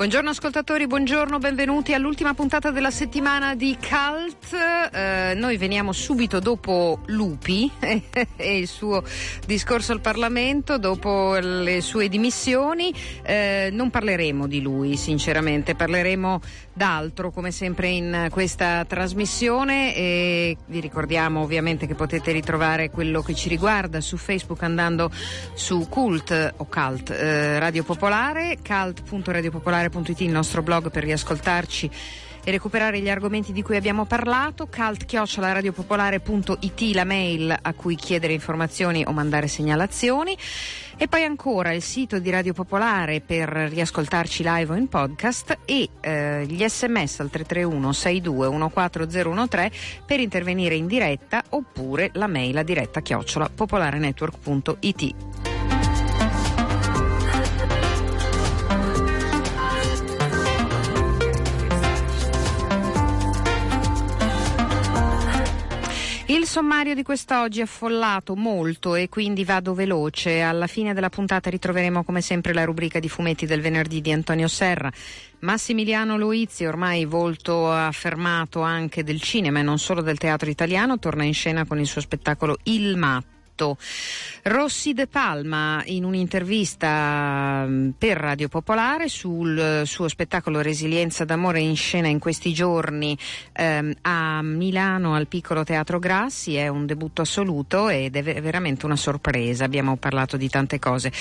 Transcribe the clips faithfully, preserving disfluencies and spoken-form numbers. Buongiorno ascoltatori, buongiorno, benvenuti all'ultima puntata della settimana di Cult. Eh, noi veniamo subito dopo Lupi e il suo discorso al Parlamento, dopo le sue dimissioni. Eh, non parleremo di lui, sinceramente, parleremo d'altro come sempre in questa trasmissione, e vi ricordiamo ovviamente che potete ritrovare quello che ci riguarda su Facebook andando su Cult o Cult eh, Radio Popolare, cult punto radiopopolare punto it, il nostro blog per riascoltarci e recuperare gli argomenti di cui abbiamo parlato, cult chiocciola radiopopolare punto it la mail a cui chiedere informazioni o mandare segnalazioni, e poi ancora il sito di Radio Popolare per riascoltarci live o in podcast, e eh, gli sms al tre tre uno sei due uno quattro zero uno tre per intervenire in diretta, oppure la mail a diretta chiocciola popolarenetwork punto it. Il sommario di quest'oggi è affollato molto e quindi vado veloce. Alla fine della puntata ritroveremo come sempre la rubrica di fumetti del venerdì di Antonio Serra. Massimiliano Loizzi, ormai volto affermato anche del cinema e non solo del teatro italiano, torna in scena con il suo spettacolo Il Matto. Rossy de Palma, in un'intervista per Radio Popolare sul suo spettacolo Resilienza d'amore, in scena in questi giorni ehm, a Milano al Piccolo Teatro Grassi, è un debutto assoluto ed è veramente una sorpresa. Abbiamo parlato di tante cose.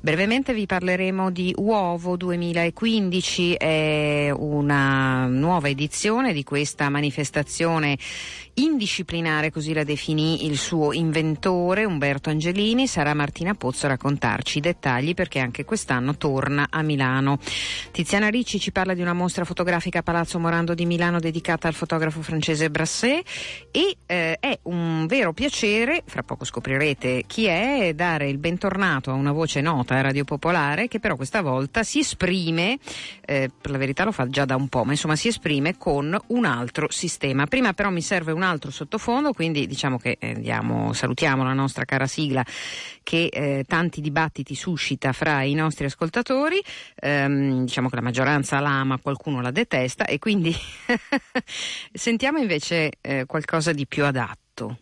Brevemente vi parleremo di Uovo duemilaquindici, è una nuova edizione di questa manifestazione indisciplinare, così la definì il suo inventore Umberto Angelini. Sarà Martina Pozzo a raccontarci i dettagli, perché anche quest'anno torna a Milano. Tiziana Ricci ci parla di una mostra fotografica a Palazzo Morando di Milano dedicata al fotografo francese Brassaï, e eh, è un vero piacere, fra poco scoprirete chi è, dare il bentornato a una voce nota a Radio Popolare, che però questa volta si esprime, eh, per la verità lo fa già da un po', ma insomma si esprime con un altro sistema. Prima però mi serve un altro sottofondo, quindi diciamo che andiamo, salutiamo la nostra cara sigla che eh, tanti dibattiti suscita fra i nostri ascoltatori. Ehm, diciamo che la maggioranza l'ama, qualcuno la detesta, e quindi sentiamo invece eh, qualcosa di più adatto.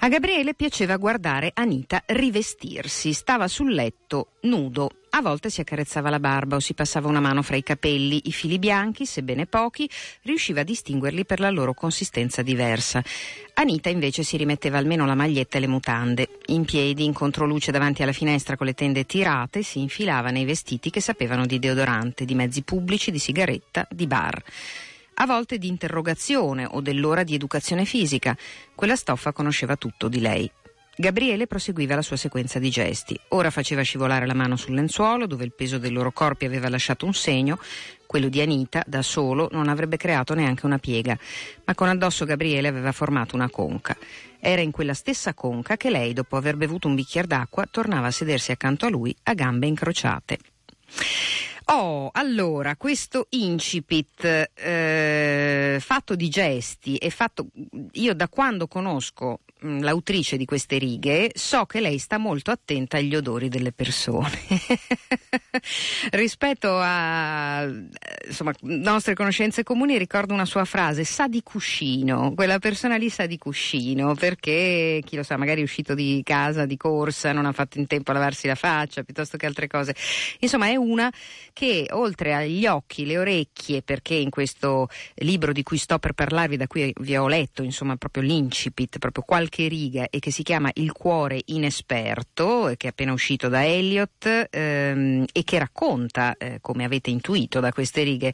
A Gabriele piaceva guardare Anita rivestirsi. Stava sul letto, nudo. A volte si accarezzava la barba o si passava una mano fra i capelli. I fili bianchi, sebbene pochi, riusciva a distinguerli per la loro consistenza diversa. Anita invece si rimetteva almeno la maglietta e le mutande. In piedi, in controluce davanti alla finestra con le tende tirate, si infilava nei vestiti che sapevano di deodorante, di mezzi pubblici, di sigaretta, di bar. a volte di interrogazione o dell'ora di educazione fisica. Quella stoffa conosceva tutto di lei. Gabriele proseguiva la sua sequenza di gesti. Ora faceva scivolare la mano sul lenzuolo, dove il peso dei loro corpi aveva lasciato un segno. Quello di Anita, da solo, non avrebbe creato neanche una piega, ma con addosso Gabriele aveva formato una conca. Era in quella stessa conca che lei, dopo aver bevuto un bicchiere d'acqua, tornava a sedersi accanto a lui a gambe incrociate. Oh, allora, questo incipit eh, fatto di gesti e fatto... Io da quando conosco mh, l'autrice di queste righe so che lei sta molto attenta agli odori delle persone. Rispetto a insomma nostre conoscenze comuni ricordo una sua frase, sa di cuscino, quella persona lì sa di cuscino, perché chi lo sa, magari è uscito di casa di corsa, non ha fatto in tempo a lavarsi la faccia, piuttosto che altre cose. Insomma, è una che oltre agli occhi, le orecchie, perché in questo libro di cui sto per parlarvi, da cui vi ho letto insomma proprio l'incipit, proprio qualche riga, e che si chiama Il cuore inesperto, che è appena uscito da Elliot ehm, e che racconta, eh, come avete intuito da queste righe,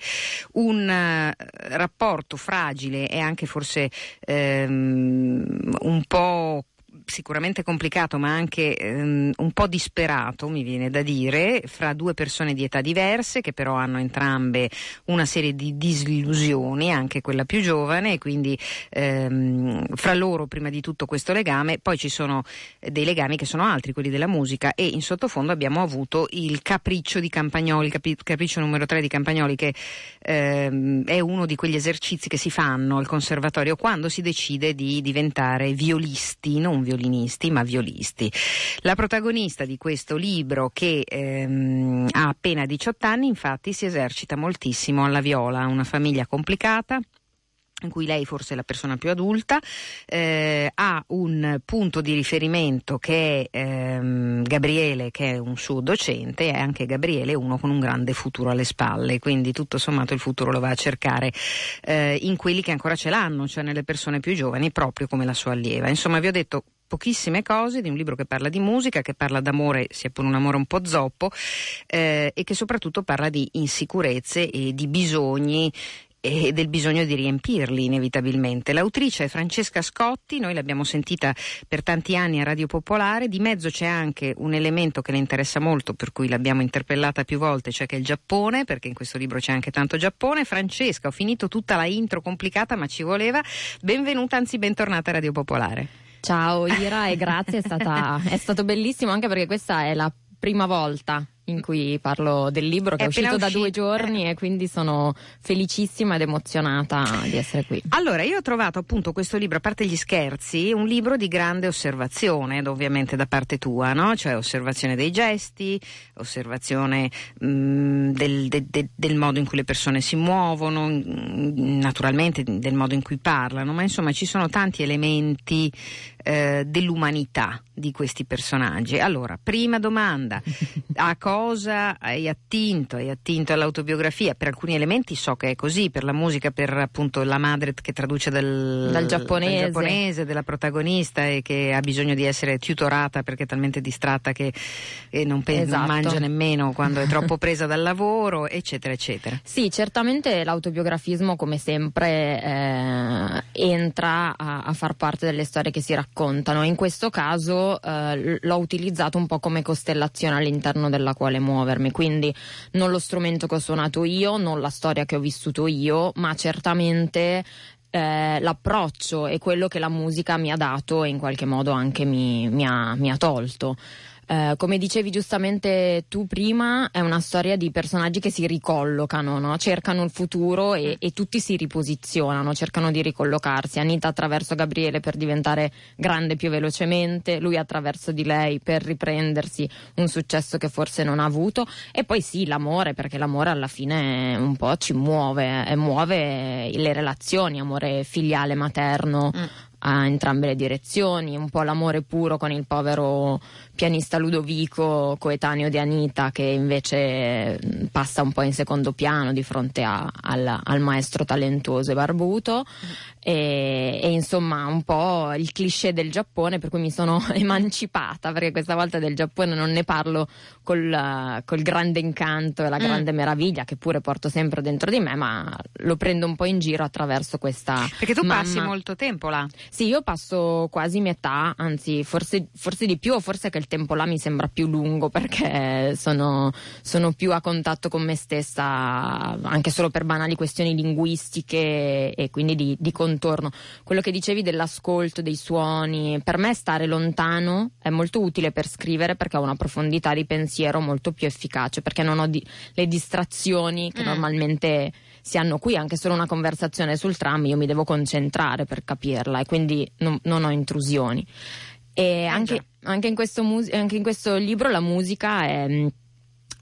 un eh, rapporto fragile e anche forse ehm, un po' sicuramente complicato, ma anche ehm, un po' disperato, mi viene da dire, fra due persone di età diverse che però hanno entrambe una serie di disillusioni, anche quella più giovane, e quindi ehm, fra loro prima di tutto questo legame. Poi ci sono dei legami che sono altri, quelli della musica, e in sottofondo abbiamo avuto il capriccio di Campagnoli, capi, capriccio numero tre di Campagnoli, che ehm, è uno di quegli esercizi che si fanno al conservatorio quando si decide di diventare violisti, non violinisti ma violisti. La protagonista di questo libro, che ehm, ha appena diciotto anni, infatti si esercita moltissimo alla viola. Una famiglia complicata in cui lei forse è la persona più adulta, eh, ha un punto di riferimento che è ehm, Gabriele, che è un suo docente, e anche Gabriele è uno con un grande futuro alle spalle, quindi tutto sommato il futuro lo va a cercare eh, in quelli che ancora ce l'hanno, cioè nelle persone più giovani, proprio come la sua allieva. Insomma, vi ho detto pochissime cose di un libro che parla di musica, che parla d'amore, sia pure un amore un po' zoppo, eh, e che soprattutto parla di insicurezze e di bisogni, e del bisogno di riempirli inevitabilmente. L'autrice è Francesca Scotti, noi l'abbiamo sentita per tanti anni a Radio Popolare. Di mezzo c'è anche un elemento che le interessa molto, per cui l'abbiamo interpellata più volte, cioè che è il Giappone, perché in questo libro c'è anche tanto Giappone. Francesca, ho finito tutta la intro complicata, ma ci voleva. Benvenuta, anzi bentornata a Radio Popolare. Ciao Ira e grazie, è stata è stato bellissimo, anche perché questa è la prima volta in cui parlo del libro, che è, è uscito da due giorni, e quindi sono felicissima ed emozionata di essere qui. Allora, io ho trovato appunto questo libro, a parte gli scherzi, un libro di grande osservazione, ovviamente da parte tua, no? Cioè osservazione dei gesti, osservazione mh, del, de, de, del modo in cui le persone si muovono, mh, naturalmente del modo in cui parlano, ma insomma ci sono tanti elementi eh, dell'umanità di questi personaggi. Allora, prima domanda, a cosa hai attinto? Hai attinto all'autobiografia? Per alcuni elementi so che è così, per la musica, per appunto la madre che traduce dal, dal, giapponese. dal giapponese, della protagonista, e che ha bisogno di essere tutorata perché è talmente distratta che eh, non, pe- esatto. non mangia nemmeno quando è troppo presa dal lavoro, eccetera eccetera. Sì, certamente l'autobiografismo, come sempre, eh, entra a, a far parte delle storie che si raccontano. In questo caso Uh, l'ho utilizzato un po' come costellazione all'interno della quale muovermi, quindi non lo strumento che ho suonato io, non la storia che ho vissuto io, ma certamente eh, l'approccio e quello che la musica mi ha dato e in qualche modo anche mi, mi, ha, mi ha tolto. Uh, come dicevi giustamente tu prima, è una storia di personaggi che si ricollocano, no? Cercano il futuro e, e tutti si riposizionano, cercano di ricollocarsi. Anita attraverso Gabriele per diventare grande più velocemente, lui attraverso di lei per riprendersi un successo che forse non ha avuto, e poi sì, l'amore, perché l'amore alla fine un po' ci muove, eh, muove le relazioni, amore filiale, materno, mm. a entrambe le direzioni, un po' l'amore puro con il povero pianista Ludovico, coetaneo di Anita, che invece passa un po' in secondo piano di fronte a, al, al maestro talentuoso e barbuto, e, e insomma un po' il cliché del Giappone, per cui mi sono emancipata, perché questa volta del Giappone non ne parlo col, col grande incanto e la grande mm. meraviglia che pure porto sempre dentro di me, ma lo prendo un po' in giro attraverso questa perché tu mamma. passi molto tempo là. Sì, io passo quasi metà, anzi forse, forse di più, o forse che il tempo là mi sembra più lungo, perché sono, sono più a contatto con me stessa, anche solo per banali questioni linguistiche e quindi di, di contorno. Quello che dicevi dell'ascolto, dei suoni, per me stare lontano è molto utile per scrivere, perché ho una profondità di pensiero molto più efficace, perché non ho di, le distrazioni che mm. normalmente si hanno qui. Anche solo una conversazione sul tram io mi devo concentrare per capirla, e quindi non, non ho intrusioni. E anche, anche, in questo mus- anche in questo libro la musica è,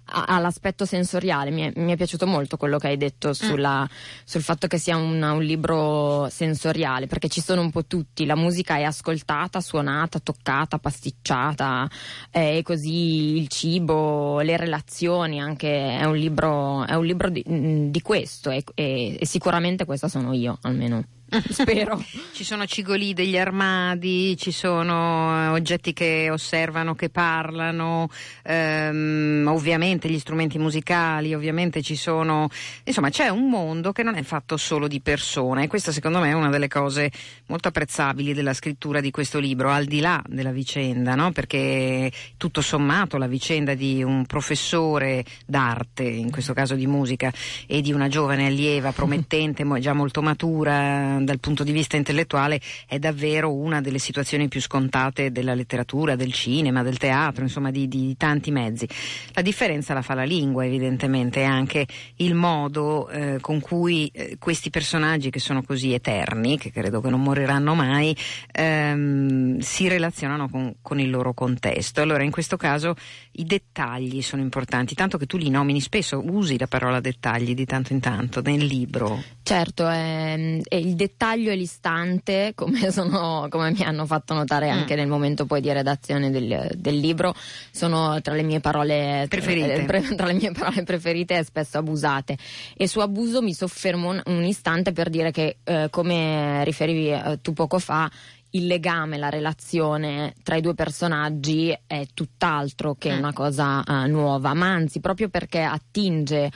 ha, ha l'aspetto sensoriale. Mi è, mi è piaciuto molto quello che hai detto sulla, mm. sul fatto che sia una, un libro sensoriale, perché ci sono un po' tutti. La musica è ascoltata, suonata, toccata, pasticciata, eh, e così il cibo, le relazioni. Anche è un libro, è un libro di, di questo, e, e, e sicuramente questa sono io, almeno spero. Ci sono cigolii degli armadi, ci sono oggetti che osservano, che parlano, ehm, ovviamente gli strumenti musicali, ovviamente ci sono, insomma c'è un mondo che non è fatto solo di persone, e questa secondo me è una delle cose molto apprezzabili della scrittura di questo libro, al di là della vicenda, no? Perché tutto sommato la vicenda di un professore d'arte, in questo caso di musica, e di una giovane allieva promettente, già molto matura dal punto di vista intellettuale, è davvero una delle situazioni più scontate della letteratura, del cinema, del teatro, insomma di, di tanti mezzi. La differenza la fa la lingua, evidentemente, e anche il modo eh, con cui eh, questi personaggi, che sono così eterni, che credo che non moriranno mai, ehm, si relazionano con, con il loro contesto. Allora in questo caso i dettagli sono importanti, tanto che tu li nomini spesso, usi la parola dettagli di tanto in tanto nel libro. Certo, ehm, e il dettaglio e l'istante, come sono, come mi hanno fatto notare anche mm. nel momento poi di redazione del, del libro, sono tra le mie parole preferite, tra, tra le mie parole preferite e spesso abusate. E su abuso mi soffermo un, un istante per dire che, eh, come riferivi eh, tu poco fa, il legame, la relazione tra i due personaggi è tutt'altro che una cosa uh, nuova, ma anzi, proprio perché attinge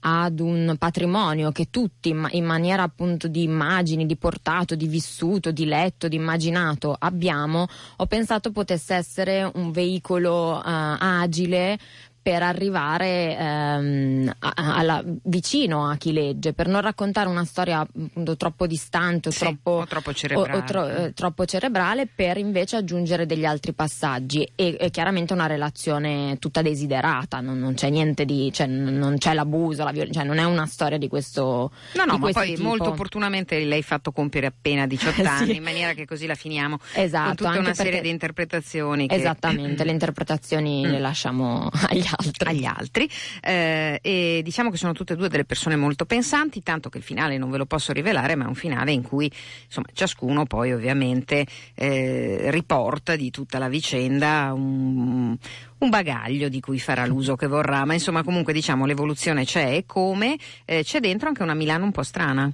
ad un patrimonio che tutti in maniera appunto di immagini, di portato, di vissuto, di letto, di immaginato abbiamo, ho pensato potesse essere un veicolo uh, agile per arrivare ehm, a, alla, vicino a chi legge, per non raccontare una storia appunto troppo distante o, sì, troppo, o, troppo, cerebrale. o, o tro, eh, troppo cerebrale, per invece aggiungere degli altri passaggi. E, e chiaramente una relazione tutta desiderata, non, non c'è niente di, cioè, non c'è l'abuso, la violenza, cioè, non è una storia di questo no no ma poi tipo. Molto opportunamente l'hai fatto compiere appena diciotto sì. anni, in maniera che così la finiamo, esatto, con tutta anche una perché, serie di interpretazioni che... esattamente, le interpretazioni le lasciamo agli Altri. agli altri eh, e diciamo che sono tutte e due delle persone molto pensanti, tanto che il finale non ve lo posso rivelare, ma è un finale in cui insomma ciascuno poi ovviamente eh, riporta di tutta la vicenda un, un bagaglio di cui farà l'uso che vorrà, ma insomma comunque diciamo l'evoluzione c'è, e come eh, c'è dentro anche una Milano un po' strana.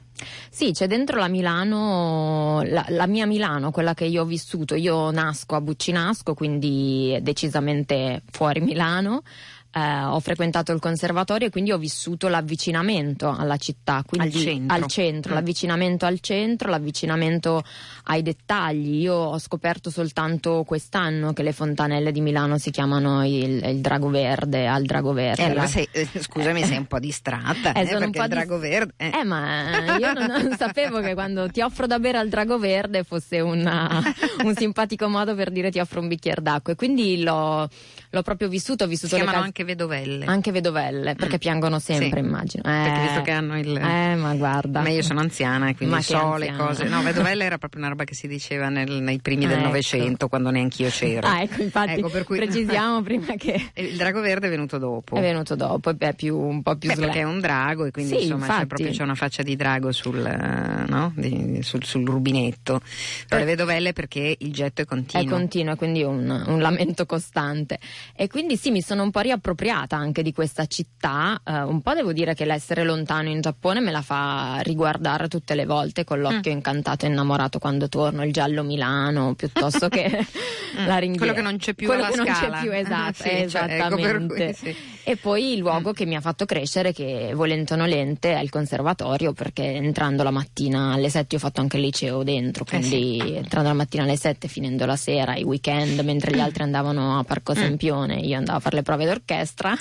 Sì, c'è dentro la Milano, la, la mia Milano, quella che io ho vissuto. Io nasco a Buccinasco, quindi decisamente fuori Milano. Eh, ho frequentato il conservatorio e quindi ho vissuto l'avvicinamento alla città, quindi al centro, al centro mm. l'avvicinamento al centro, l'avvicinamento ai dettagli. Io ho scoperto soltanto quest'anno che le fontanelle di Milano si chiamano il, il Drago Verde, al Drago Verde. Eh, allora sei, eh, scusami, eh, sei un po' distratta, eh, eh, sono perché un po' il Drago di... Verde. Eh, eh ma io non, non sapevo che quando ti offro da bere al Drago Verde fosse una, un simpatico modo per dire ti offro un bicchiere d'acqua, e quindi l'ho l'ho proprio vissuto, ho vissuto si le chiamano case... anche vedovelle anche vedovelle perché mm. piangono sempre, sì. immagino eh, perché visto che hanno il eh ma guarda ma io sono anziana e quindi ma so le cose, no, vedovelle era proprio una roba che si diceva nel, nei primi ah, del Novecento, ecco. quando neanch'io c'era, ah ecco infatti ecco, per cui... precisiamo prima che il drago verde è venuto dopo è venuto dopo è più un po' più Beh, perché è un drago e quindi sì, insomma c'è proprio c'è una faccia di drago sul no di, sul, sul rubinetto, però eh. le vedovelle perché il getto è continuo è continuo quindi un, un lamento costante, e quindi sì, mi sono un po' riappropriata anche di questa città, eh, un po' devo dire che l'essere lontano in Giappone me la fa riguardare tutte le volte con l'occhio mm. incantato e innamorato quando torno, il giallo Milano piuttosto che mm. la ringhiera, quello che non c'è più, quello alla che scala. Non c'è più, esatto, sì, esattamente, cioè, ecco, per cui, sì. E poi il luogo mm. che mi ha fatto crescere, che volente o nolente è il conservatorio, perché entrando la mattina alle sette, io ho fatto anche il liceo dentro, quindi eh sì. entrando la mattina alle sette, finendo la sera, i weekend, mentre gli altri andavano a Parco Sempione, io andavo a fare le prove d'orchestra,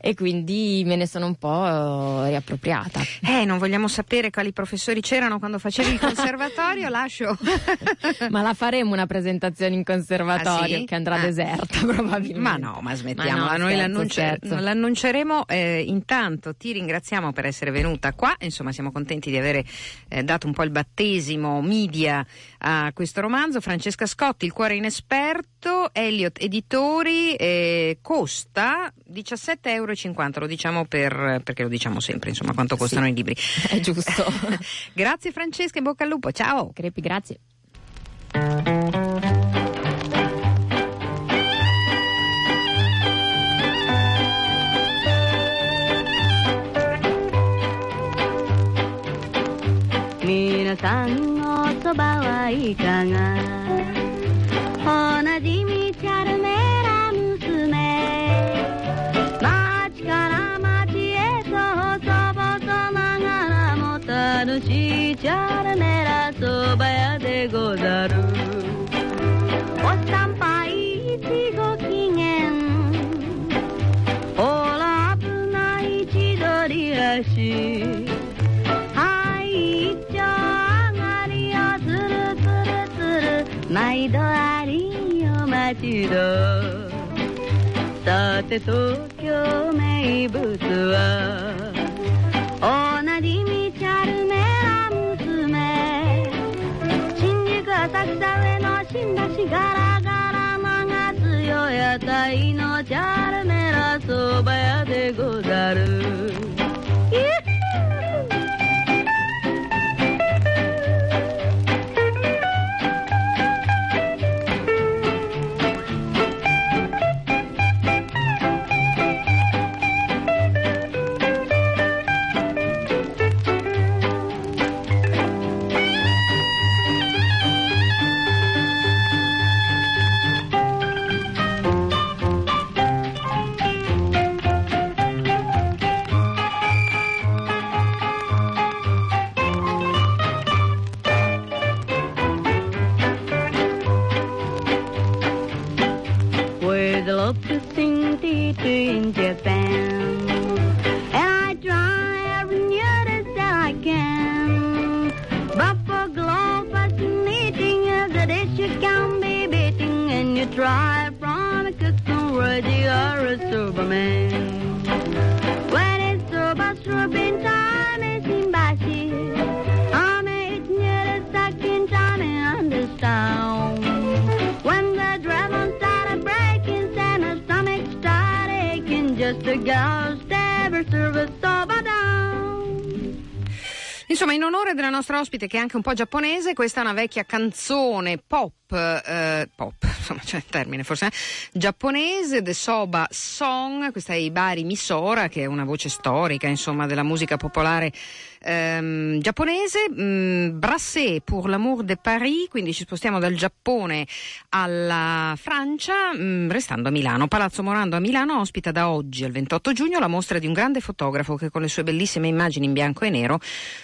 e quindi me ne sono un po' riappropriata. Eh, non vogliamo sapere quali professori c'erano quando facevi il conservatorio, lascio. Ma la faremo una presentazione in conservatorio, ah, sì? che andrà ah. deserta probabilmente. Ma no, ma smettiamola, ma no, noi l'annuncer- l'annunceremo. Eh, intanto ti ringraziamo per essere venuta qua, insomma siamo contenti di avere eh, dato un po' il battesimo media a questo romanzo. Francesca Scotti, Il cuore inesperto, Elliot Editori, eh, costa diciassette virgola cinquanta euro, lo diciamo per, perché lo diciamo sempre, insomma, quanto costano sì, i libri. È giusto. Grazie Francesca, in bocca al lupo, ciao. Crepi, grazie.「さて東京名物はおなじみチャルメラ娘」「新宿浅草上の新橋ガラガラ間が強い屋台のチャルメラそば屋でござる」Insomma, in onore della nostra ospite che è anche un po' giapponese, questa è una vecchia canzone pop, eh, pop, insomma c'è il termine forse, eh? giapponese, The Soba Song, questa è Hibari Misora, che è una voce storica insomma della musica popolare ehm, giapponese. mh, Brassaï, Pour l'amour de Paris, quindi ci spostiamo dal Giappone alla Francia, mh, restando a Milano. Palazzo Morando a Milano ospita da oggi al ventotto giugno la mostra di un grande fotografo che con le sue bellissime immagini in bianco e nero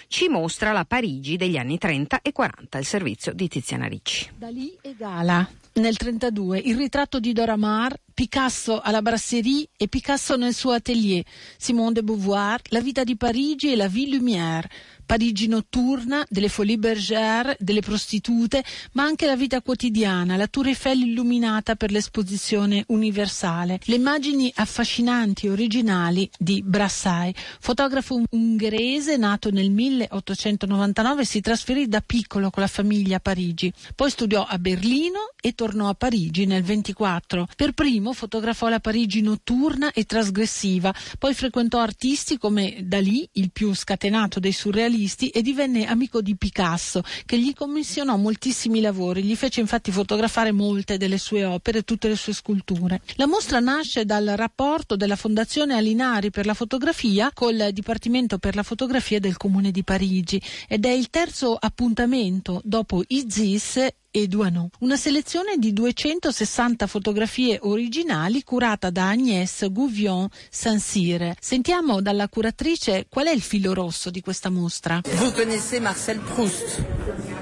ci Ci mostra la Parigi degli anni trenta e quaranta, il servizio di Tiziana Ricci. Dalì e Gala, nel trentadue, il ritratto di Dora Maar, Picasso alla Brasserie e Picasso nel suo atelier, Simone de Beauvoir, la vita di Parigi e la Ville Lumière. Parigi notturna, delle Folies Bergère, delle prostitute, ma anche la vita quotidiana, la Tour Eiffel illuminata per l'esposizione universale, le immagini affascinanti e originali di Brassaï, fotografo ungherese nato nel milleottocentonovantanove, si trasferì da piccolo con la famiglia a Parigi, poi studiò a Berlino e tornò a Parigi nel ventiquattro. Per primo fotografò la Parigi notturna e trasgressiva, poi frequentò artisti come Dalì, il più scatenato dei surrealisti, e divenne amico di Picasso, che gli commissionò moltissimi lavori, gli fece infatti fotografare molte delle sue opere, tutte le sue sculture. La mostra nasce dal rapporto della Fondazione Alinari per la fotografia col Dipartimento per la fotografia del Comune di Parigi ed è il terzo appuntamento dopo Isis e Duano. Una selezione di duecentosessanta fotografie originali curata da Agnès Gouvion-Saint-Cyr. Sentiamo dalla curatrice qual è il filo rosso di questa mostra. Vous connaissez Marcel Proust?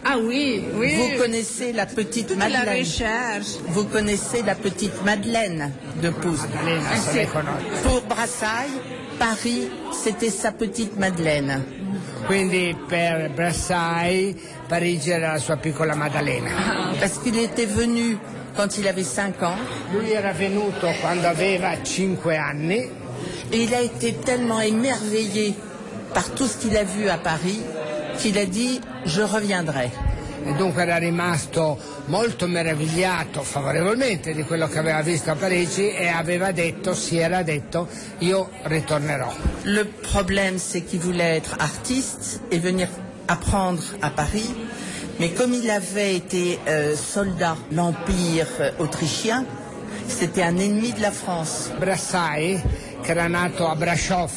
Ah oui, oui. Vous connaissez la petite Madeleine? La recherche. Vous connaissez la petite Madeleine de Proust? Pour Brassaï, Paris, c'était sa petite Madeleine. Quindi per Brassaï, Parigi era la sua piccola Maddalena. Parce qu'il était venu quand il avait cinq ans. Lui era venuto quando aveva cinque anni. Et il a été tellement émerveillé par tout ce qu'il a vu à Paris qu'il a dit je reviendrai. E dunque era rimasto molto meravigliato favorevolmente di quello che aveva visto a Parigi e aveva detto, si era detto, io ritornerò. Le problème c'est qu'il voulait être artiste et venir apprendre à Paris, mais comme il avait été euh, soldat de l'Empire autrichien, c'était un ennemi de la France. Brassaï, che era nato a Brasov,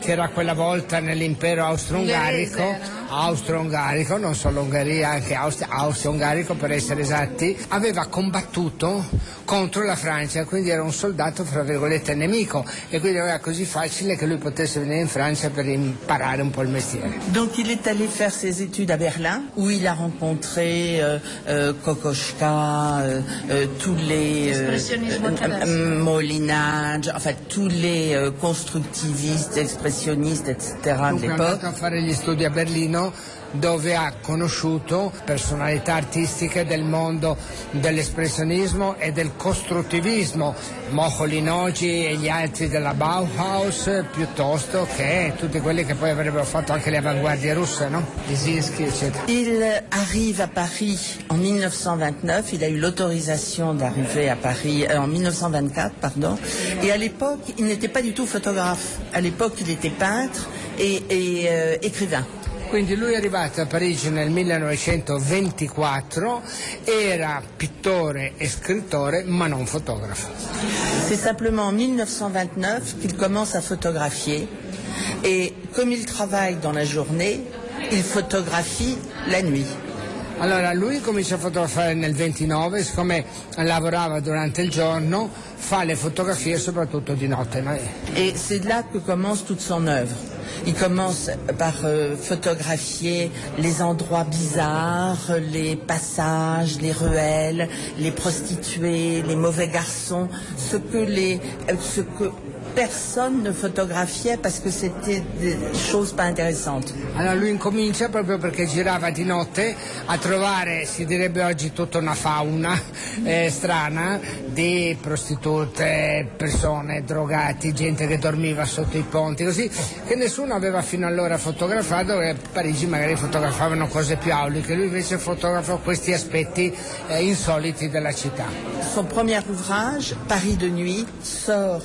che era quella volta nell'impero austro-ungarico, austro-ungarico, non solo Ungheria, anche austro-ungarico per essere esatti, aveva combattuto contro la Francia, quindi era un soldato fra virgolette nemico e quindi era così facile che lui potesse venire in Francia per imparare un po' il mestiere. Donc il est allé faire ses études à Berlin, où il a rencontré euh, euh, Kokoschka, euh, euh, tous les euh, euh, Molinage, enfin tous les euh, constructivistes, espressioniste, eccetera. Dunque è andato a fare gli studi a Berlino, dove ha conosciuto personalità artistiche del mondo dell'espressionismo e del costruttivismo, Moholy-Nagy e gli altri della Bauhaus, piuttosto che tutti quelli che poi avrebbero fatto anche le avanguardie russe, no? Lisinski, eccetera. Il arrive a Paris en mille neuf cent vingt-neuf, il a eu l'autorisation d'arriver à Paris euh, en mille neuf cent vingt-quatre, pardon, et à l'époque, il n'était pas du tout photographe. À l'époque, il était peintre et, et euh, écrivain. Quindi lui è arrivato a Parigi nel millenovecentoventiquattro, era pittore e scrittore ma non fotografo. C'est simplement en mille neuf cent vingt-neuf qu'il commence à photographier et comme il travaille dans la journée, il photographie la nuit. Allora lui comincia a fotografare nel ventinove, siccome lavorava durante il giorno, fa le fotografie soprattutto di notte. E c'est là que commence toute son œuvre. Il commence par euh, photographier les endroits bizarres, les passages, les ruelles, les prostituées, les mauvais garçons, ce que les, ce que personne ne photographiait parce que c'était des choses pas intéressantes. Allora lui incomincia proprio perché girava di notte a trovare, si direbbe oggi, tutta una fauna eh, strana di prostitute, persone, drogati, gente che dormiva sotto i ponti, così, che nessuno aveva fino allora fotografato, e a Parigi magari fotografavano cose più auliche, lui invece fotografò questi aspetti eh, insoliti della città. Son premier ouvrage, Paris de nuit, sort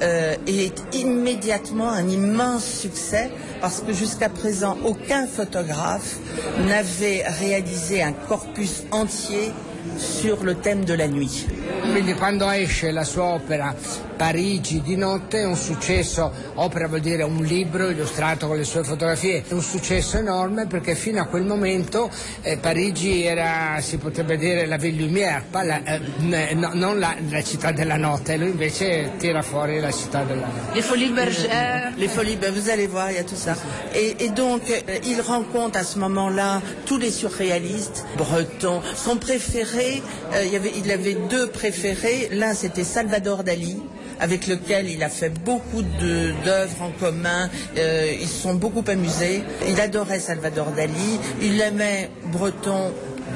Euh, et est immédiatement un immense succès parce que jusqu'à présent aucun photographe n'avait réalisé un corpus entier sur le thème de la nuit. Quindi quando esce la sua opera Parigi di notte è un successo, opera vuol dire un libro illustrato con le sue fotografie, è un successo enorme perché fino a quel momento eh, Parigi era, si potrebbe dire, la ville lumière, la, eh, no, non la, la città della notte, lui invece tira fuori la città della notte. Les Folies Bergère, les Folies, ben vous allez voir, il y a tout ça. Et, et donc il rencontre à ce moment-là tous les surréalistes, Breton, son préféré. Euh, il, y avait, il avait deux préférés, l'un c'était Salvador Dali, avec lequel il a fait beaucoup de, d'œuvres en commun. Euh, ils se sont beaucoup amusés. Il adorait Salvador Dali. Il aimait Breton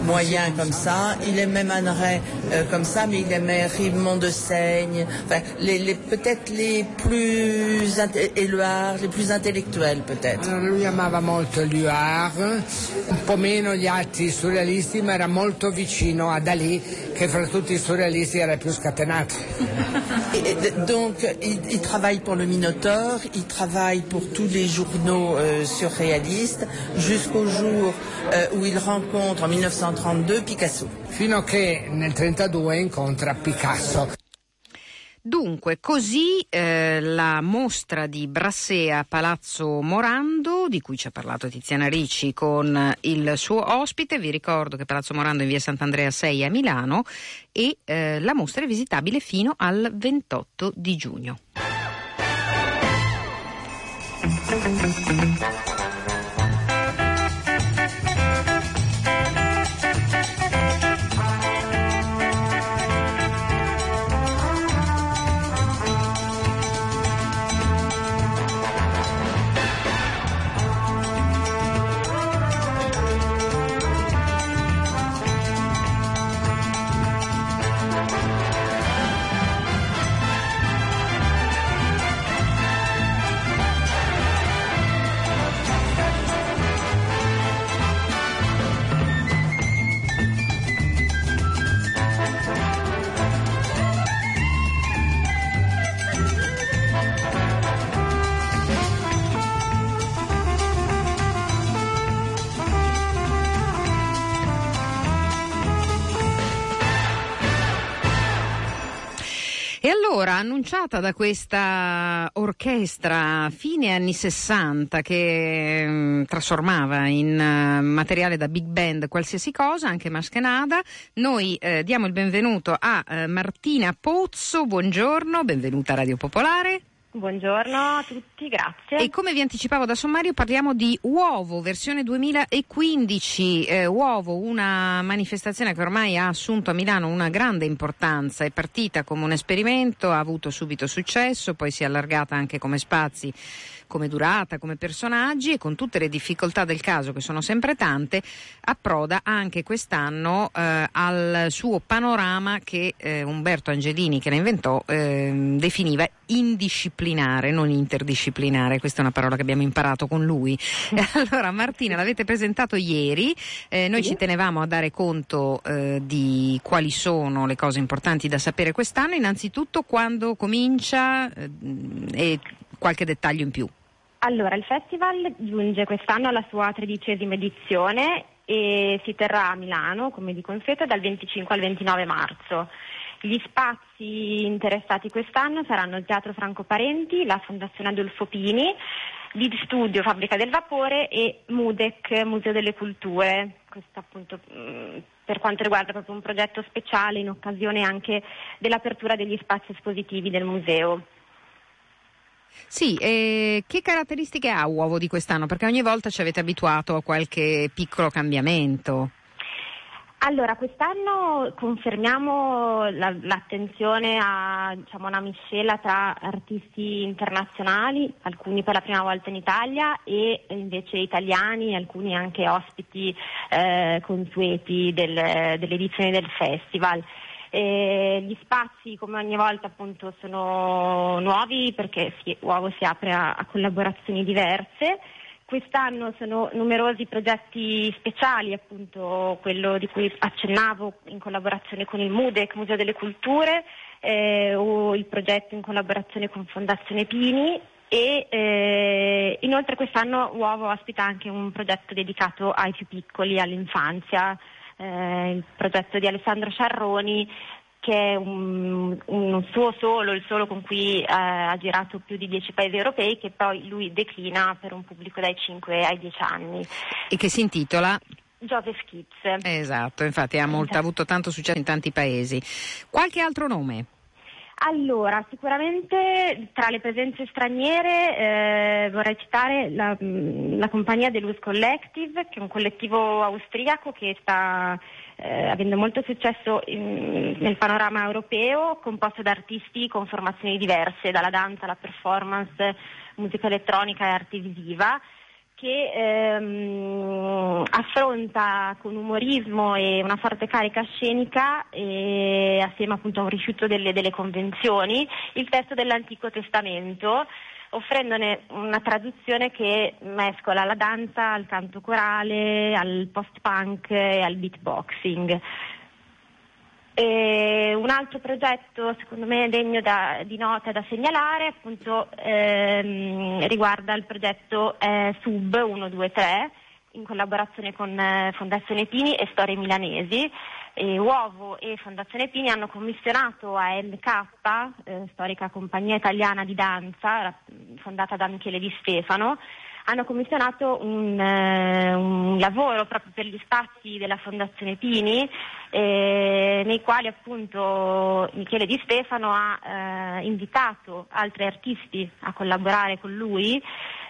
moyen comme ça. Il aimait Manet euh, comme ça, mais il aimait Rimont de Seigne. Enfin, les, les, peut-être les plus... Inte- Éluard, les plus intellettuels peut-être. Allora, lui amava molto Éluard, un po' meno gli altri surrealisti, ma era molto vicino a Dalí, che fra tutti i surrealisti era più scatenato. Et donc, il, il travaille pour le Minotaure, il travaille pour tous les journaux euh, surréalistes, jusqu'au jour euh, où il rencontre en millenovecentotrentadue Picasso. Fino a che nel trentadue incontra Picasso. Dunque, così eh, la mostra di Brassaï a Palazzo Morando, di cui ci ha parlato Tiziana Ricci con il suo ospite. Vi ricordo che Palazzo Morando è in via Sant'Andrea sei a Milano e eh, la mostra è visitabile fino al ventotto di giugno. Ora, annunciata da questa orchestra fine anni sessanta che mh, trasformava in uh, materiale da big band qualsiasi cosa, anche Maskenada, noi eh, diamo il benvenuto a eh, Martina Pozzo. Buongiorno, benvenuta a Radio Popolare. Buongiorno a tutti, grazie. E come vi anticipavo da sommario, parliamo di Uovo, versione duemilaquindici. Eh, Uovo, una manifestazione che ormai ha assunto a Milano una grande importanza. È partita come un esperimento, ha avuto subito successo, poi si è allargata anche come spazi, come durata, come personaggi, e con tutte le difficoltà del caso, che sono sempre tante, approda anche quest'anno eh, al suo panorama che eh, Umberto Angelini, che la inventò, eh, definiva indisciplinare, non interdisciplinare. Questa è una parola che abbiamo imparato con lui. Allora, Martina, l'avete presentato ieri, eh, noi sì. Ci tenevamo a dare conto eh, di quali sono le cose importanti da sapere quest'anno, innanzitutto quando comincia eh, e qualche dettaglio in più. Allora, il festival giunge quest'anno alla sua tredicesima edizione e si terrà a Milano, come di consueto, dal venticinque al ventinove marzo. Gli spazi interessati quest'anno saranno il Teatro Franco Parenti, la Fondazione Adolfo Pini, Lid Studio, Fabbrica del Vapore e MUDEC, Museo delle Culture. Questo appunto per quanto riguarda proprio un progetto speciale in occasione anche dell'apertura degli spazi espositivi del museo. Sì, eh, che caratteristiche ha Uovo di quest'anno? Perché ogni volta ci avete abituato a qualche piccolo cambiamento. Allora, quest'anno confermiamo la, l'attenzione a, diciamo, una miscela tra artisti internazionali, alcuni per la prima volta in Italia, e invece italiani, alcuni anche ospiti eh, consueti del, delle edizioni del festival. Eh, gli spazi, come ogni volta, appunto sono nuovi perché si, Uovo si apre a, a collaborazioni diverse. Quest'anno sono numerosi progetti speciali, appunto quello di cui accennavo in collaborazione con il MUDEC, Museo delle Culture, eh, o il progetto in collaborazione con Fondazione Pini, e eh, inoltre quest'anno Uovo ospita anche un progetto dedicato ai più piccoli, all'infanzia. Eh, il progetto di Alessandro Sciarroni, che è un, un suo solo, il solo con cui eh, ha girato più di dieci paesi europei, che poi lui declina per un pubblico dai cinque ai dieci anni. E che si intitola? Joseph Kitz. Esatto, infatti ha molto, esatto. avuto tanto successo in tanti paesi. Qualche altro nome? Allora, sicuramente tra le presenze straniere eh, vorrei citare la, la compagnia Deluxe Collective, che è un collettivo austriaco che sta eh, avendo molto successo in, nel panorama europeo, composto da artisti con formazioni diverse, dalla danza alla performance, musica elettronica e arte visiva, che ehm, affronta con umorismo e una forte carica scenica, e, assieme appunto a un rifiuto delle, delle convenzioni, il testo dell'Antico Testamento, offrendone una traduzione che mescola la danza al canto corale, al post-punk e al beatboxing. E un altro progetto secondo me degno da, di nota e da segnalare appunto ehm, riguarda il progetto eh, Sub uno due tre, in collaborazione con eh, Fondazione Pini e Storie Milanesi. E Uovo e Fondazione Pini hanno commissionato a M K, eh, storica compagnia italiana di danza fondata da Michele Di Stefano, hanno commissionato un, eh, un lavoro proprio per gli spazi della Fondazione Pini, eh, nei quali appunto Michele Di Stefano ha eh, invitato altri artisti a collaborare con lui,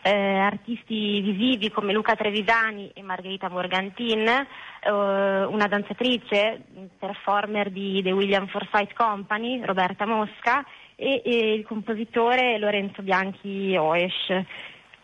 eh, artisti visivi come Luca Trevisani e Margherita Morgantin, eh, una danzatrice, performer di The William Forsythe Company, Roberta Mosca, e, e il compositore Lorenzo Bianchi Oesch.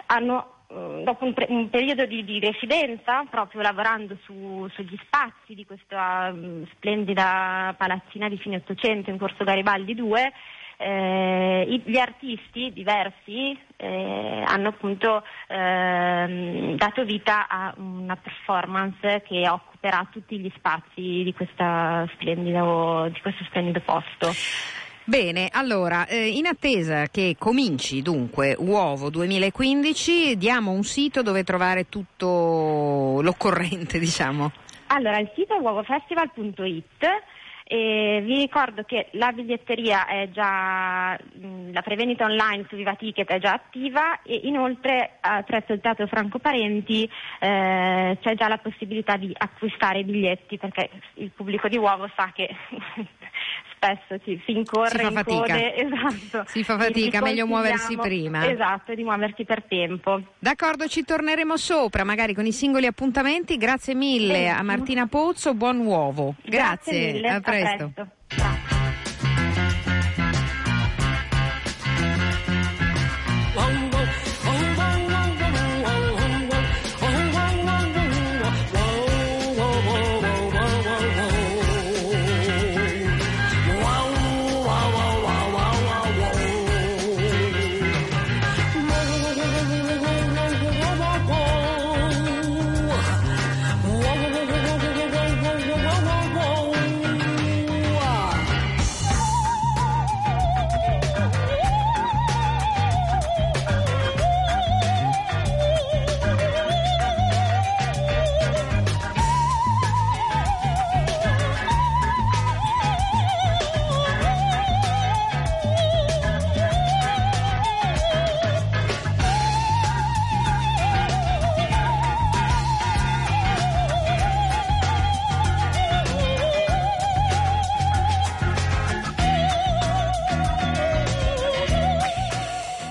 Hanno dopo un, pre- un periodo di, di residenza, proprio lavorando su, sugli spazi di questa um, splendida palazzina di fine Ottocento in Corso Garibaldi due, eh, i, gli artisti diversi eh, hanno appunto eh, dato vita a una performance che occuperà tutti gli spazi di, questa splendido, di questo splendido posto. Bene, allora, eh, in attesa che cominci dunque Uovo duemilaquindici, diamo un sito dove trovare tutto l'occorrente, diciamo. Allora, il sito è uovo festival punto it, e vi ricordo che la biglietteria è già, la prevendita online su Viva Ticket è già attiva, e inoltre attraverso il Teatro Franco Parenti eh, c'è già la possibilità di acquistare i biglietti, perché il pubblico di Uovo sa che... spesso si, si incorre in code, esatto. Si fa fatica, meglio muoversi prima. Esatto, di muoversi per tempo. D'accordo, ci torneremo sopra, magari con i singoli appuntamenti. Grazie mille. Benissimo. A Martina Pozzo, buon Uovo. Grazie, Grazie mille. A presto. A presto.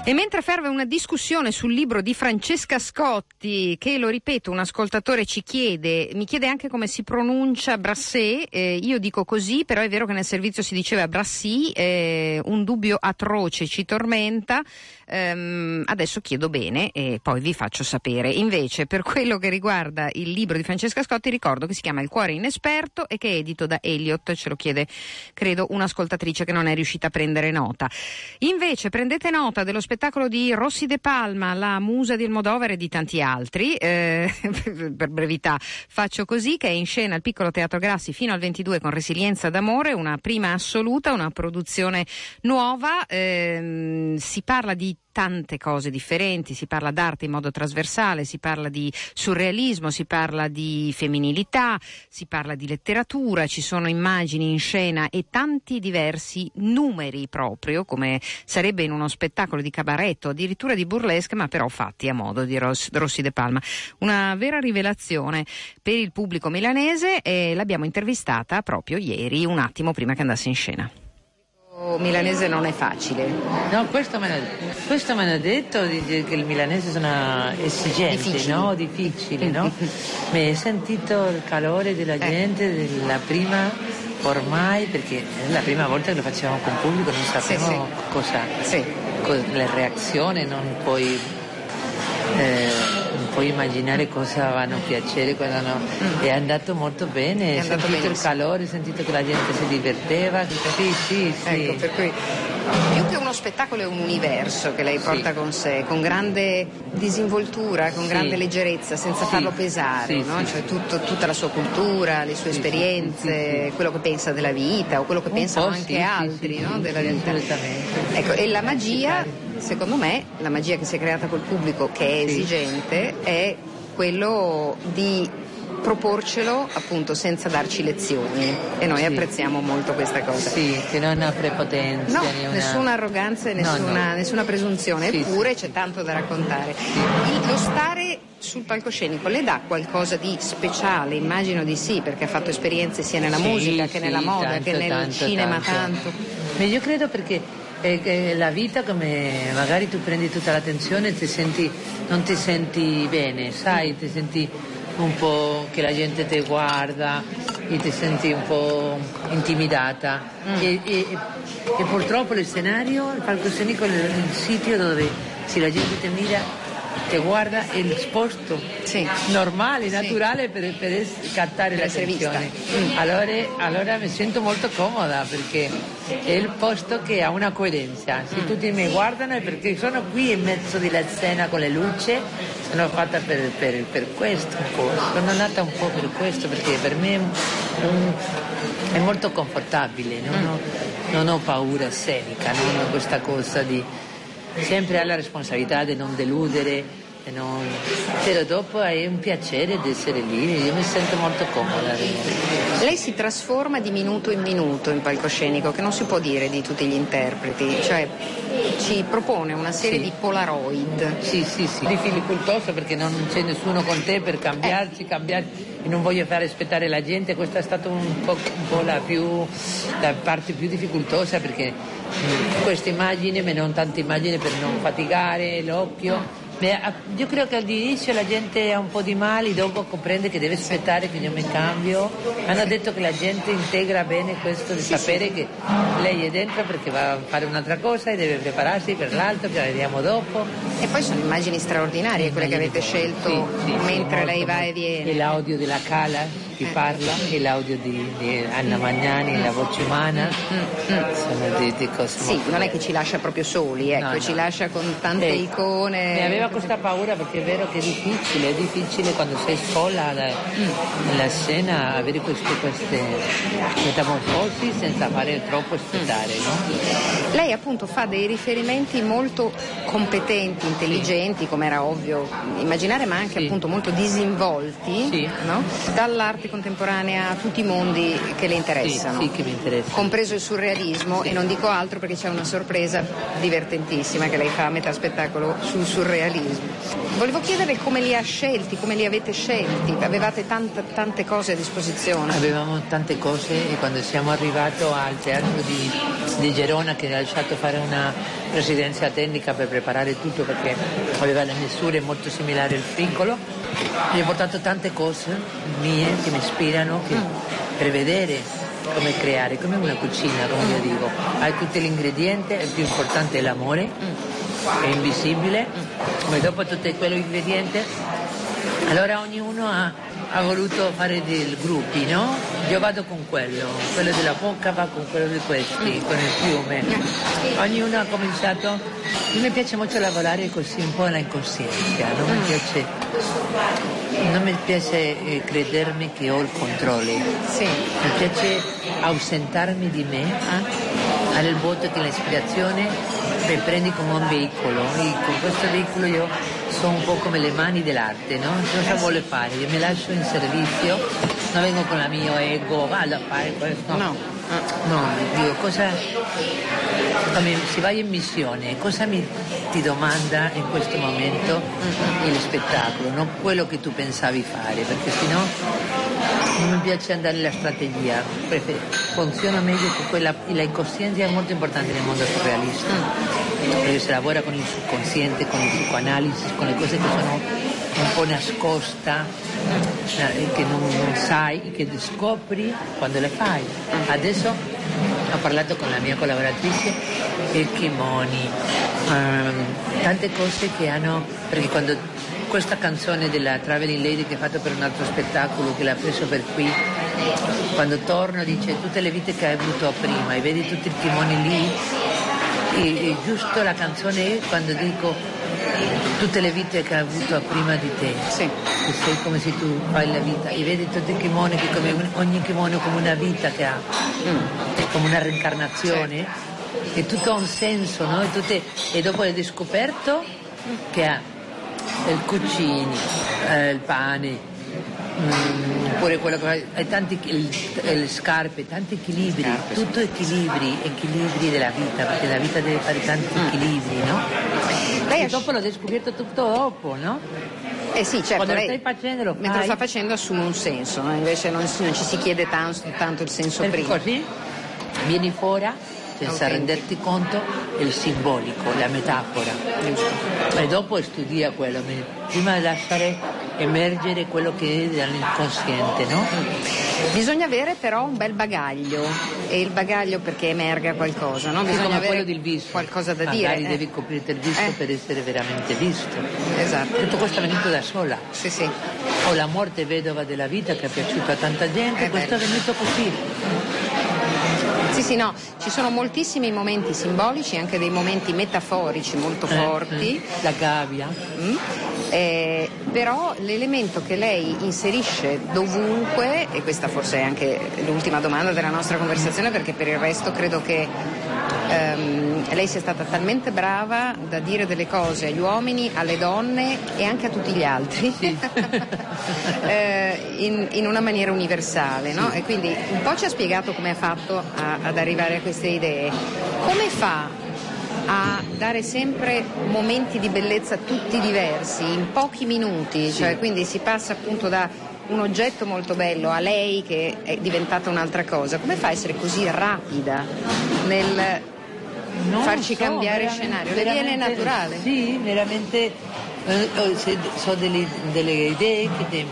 E mentre ferve una discussione sul libro di Francesca Scotti, che, lo ripeto, un ascoltatore ci chiede, mi chiede anche come si pronuncia Brassaï, eh, io dico così, però è vero che nel servizio si diceva Brassaï, eh, un dubbio atroce ci tormenta, ehm, adesso chiedo bene e poi vi faccio sapere. Invece, per quello che riguarda il libro di Francesca Scotti, ricordo che si chiama Il cuore inesperto e che è edito da Elliot, ce lo chiede, credo, un'ascoltatrice che non è riuscita a prendere nota. Invece prendete nota dello spettacolo spettacolo di Rossy de Palma, la musa di Almodovar e di tanti altri, eh, per brevità faccio così, che è in scena al Piccolo Teatro Grassi fino al ventidue con Resilienza d'amore, una prima assoluta, una produzione nuova, eh, si parla di tante cose differenti, si parla d'arte in modo trasversale, si parla di surrealismo, si parla di femminilità, si parla di letteratura, ci sono immagini in scena e tanti diversi numeri, proprio come sarebbe in uno spettacolo di cabaretto, addirittura di burlesque, ma però fatti a modo di Ross, Rossy de Palma. Una vera rivelazione per il pubblico milanese, e l'abbiamo intervistata proprio ieri, un attimo prima che andasse in scena. Milanese non è facile. No, questo me l'ha detto, dice che il milanese sono esigenti, difficili. no? Difficili, no? Mi è sentito il calore della gente, della prima... Ormai, perché è la prima volta che lo facevamo con pubblico, non sapevamo sì, sì. cosa, sì. co- le reazioni, non puoi, eh, non puoi immaginare cosa vanno a piacere, cosa no. Mm. È andato molto bene, ho sentito benissimo. il calore, ho sentito che la gente si diverteva, sì, sì, sì. Ecco, per cui più che uno spettacolo è un universo che lei porta sì. con sé, con grande disinvoltura, con sì. grande leggerezza, senza sì. farlo pesare, sì, no? Sì, cioè tutto, tutta la sua cultura, le sue sì, esperienze, sì, sì. quello che pensa della vita o quello che un pensano anche sì, altri sì, no? sì, della realtà. Ecco, e la magia, secondo me, la magia che si è creata col pubblico che è sì. esigente è quello di proporcelo appunto senza darci lezioni, e noi sì. apprezziamo molto questa cosa, sì, che non ha prepotenza, no, una... nessuna arroganza e nessuna, no, no. nessuna presunzione, sì, eppure sì. c'è tanto da raccontare. Il, lo stare sul palcoscenico le dà qualcosa di speciale? Immagino di sì, perché ha fatto esperienze sia nella sì, musica che sì, nella moda, tanto, che nel tanto, cinema tanto, tanto. Io credo perché E la vita, come magari tu prendi tutta l'attenzione, ti senti, non ti senti bene, sai, ti senti un po' che la gente ti guarda e ti senti un po' intimidata. Mm. E, e, e purtroppo lo scenario, il palcoscenico è il sito dove se la gente ti mira, ti guarda, è il posto sì. normale, naturale sì. per, per scattare per l'attenzione. Mm. Allora, allora mi sento molto comoda perché... è il posto che ha una coerenza, se tutti mi guardano è perché sono qui in mezzo della scena con le luci, sono fatta per, per, per questo un po', sono nata un po' per questo, perché per me um, è molto confortabile, non ho, non ho paura scenica, non ho questa cosa di sempre alla responsabilità di non deludere. No, però dopo è un piacere di essere lì, io mi sento molto comoda. Lei si trasforma di minuto in minuto in palcoscenico, che non si può dire di tutti gli interpreti, cioè ci propone una serie sì. di polaroid. Sì, sì, sì, difficoltoso perché non c'è nessuno con te per cambiarci, eh. cambiarci. E non voglio far aspettare la gente, questa è stata un po', un po' la, più, la parte più difficoltosa, perché questa immagine, ma non tante immagini per non faticare l'occhio. Beh, io credo che all'inizio la gente ha un po' di male, dopo comprende che deve aspettare che io mi cambio. Hanno detto che la gente integra bene questo di sì, sapere sì. che lei è dentro perché va a fare un'altra cosa e deve prepararsi per l'altro, che la vediamo dopo. E poi sono immagini straordinarie quelle immagini che avete scelto sì, sì, mentre sì, lei va e viene. E l'audio della Cala che eh. parla, e l'audio di, di Anna Magnani, mm. la voce umana, mm. Mm. sono di, di cose. Sì, non è che ci lascia proprio soli, ecco, no, no. ci lascia con tante sì. icone. Questa paura, perché è vero che è difficile, è difficile quando sei sola nella scena avere queste, queste metamorfosi senza fare troppo aspettare, no? Lei appunto fa dei riferimenti molto competenti, intelligenti, sì. come era ovvio immaginare, ma anche sì. appunto molto disinvolti, sì. no? Dall'arte contemporanea a tutti i mondi che le interessano, sì, sì, che mi interessa. compreso il surrealismo, sì. e non dico altro perché c'è una sorpresa divertentissima che lei fa a metà spettacolo sul surrealismo. Volevo chiedere come li ha scelti, come li avete scelti, avevate tante, tante cose a disposizione. Avevamo tante cose, e quando siamo arrivati al teatro di, di Gerona, che ha lasciato fare una presidenza tecnica per preparare tutto perché aveva le misure molto similari al piccolo, gli ho portato tante cose mie che mi ispirano, che, per vedere come creare, come una cucina, come io dico, hai tutti gli ingredienti, il più importante è l'amore. È invisibile, come dopo tutto quello ingrediente, allora ognuno ha, ha voluto fare dei gruppi, no? Io vado con quello, quello della bocca va con quello di questi, con il fiume. Ognuno ha cominciato, a me piace molto lavorare così un po' alla incoscienza, non mi piace, non mi piace credermi che ho il controllo, sì. mi piace ausentarmi di me, eh? Al voto che l'ispirazione mi prendi come un veicolo, e con questo veicolo io sono un po' come le mani dell'arte, no? Cosa vuole fare? Io mi lascio in servizio, non vengo con la mio ego, vado a fare questo. No, no, dico cosa, come si va in missione, cosa mi ti domanda in questo momento il spettacolo, non quello che tu pensavi fare, perché sennò non mi piace andare nella strategia, funziona meglio che quella, la incoscienza è molto importante nel mondo surrealista, perché si lavora con il subconsciente, con il psicoanalisi, con le cose che sono un po' nascosta, che non, non sai, che scopri quando le fai. Adesso ho parlato con la mia collaboratrice, il Kimoni, um, tante cose che hanno, perché quando questa canzone della Traveling Lady che ho fatto per un altro spettacolo, che l'ha preso per qui, quando torno dice tutte le vite che hai avuto prima e vedi tutti i timoni lì, e, e giusto la canzone è quando dico tutte le vite che hai avuto prima di te, sì. Che sei come se tu fai la vita e vedi tutti i timoni, che come un, ogni timone come una vita che ha, mm. come una reincarnazione, sì. E tutto ha un senso, no? E, tutte, e dopo hai scoperto che ha il cucini, eh, il pane, mh, oppure quello che hai tanti, il, le scarpe, tanti equilibri, scarpe, tutto equilibri, equilibri della vita, perché la vita deve fare tanti equilibri, no? Lei e dopo l'ho scoperto tutto dopo, no? Eh sì, certo, quando lei, lo stai facendo, lo fai. Mentre lo sta facendo assume un senso, no? Invece non, non ci si chiede tanto, tanto il senso per prima. Così vieni fuori senza okay. renderti conto il simbolico, la metafora, giusto. E dopo studia quello prima di lasciare emergere quello che è dall'inconsciente, no? Bisogna avere però un bel bagaglio, e il bagaglio perché emerga qualcosa, no? Bisogna come avere quello del viso, qualcosa da magari dire, magari devi eh? Coprirti il viso eh? Per essere veramente visto, esatto. Tutto questo è venuto da sola, sì, sì. O la morte vedova della vita che è piaciuta a tanta gente, eh, questo bello. È venuto così. Sì, sì, no, ci sono moltissimi momenti simbolici, anche dei momenti metaforici molto forti. La gabbia. Mm. Eh, però l'elemento che lei inserisce dovunque, e questa forse è anche l'ultima domanda della nostra conversazione, perché per il resto credo che ehm, lei sia stata talmente brava da dire delle cose agli uomini, alle donne e anche a tutti gli altri, sì. eh, in, in una maniera universale, no? Sì. E quindi un po' ci ha spiegato come ha fatto a ad arrivare a queste idee. Come fa a dare sempre momenti di bellezza tutti diversi in pochi minuti? Sì. Cioè, quindi si passa appunto da un oggetto molto bello a lei che è diventata un'altra cosa. Come fa a essere così rapida nel non farci so, cambiare scenario? Le viene naturale? Sì, veramente eh, so delle, delle idee che te...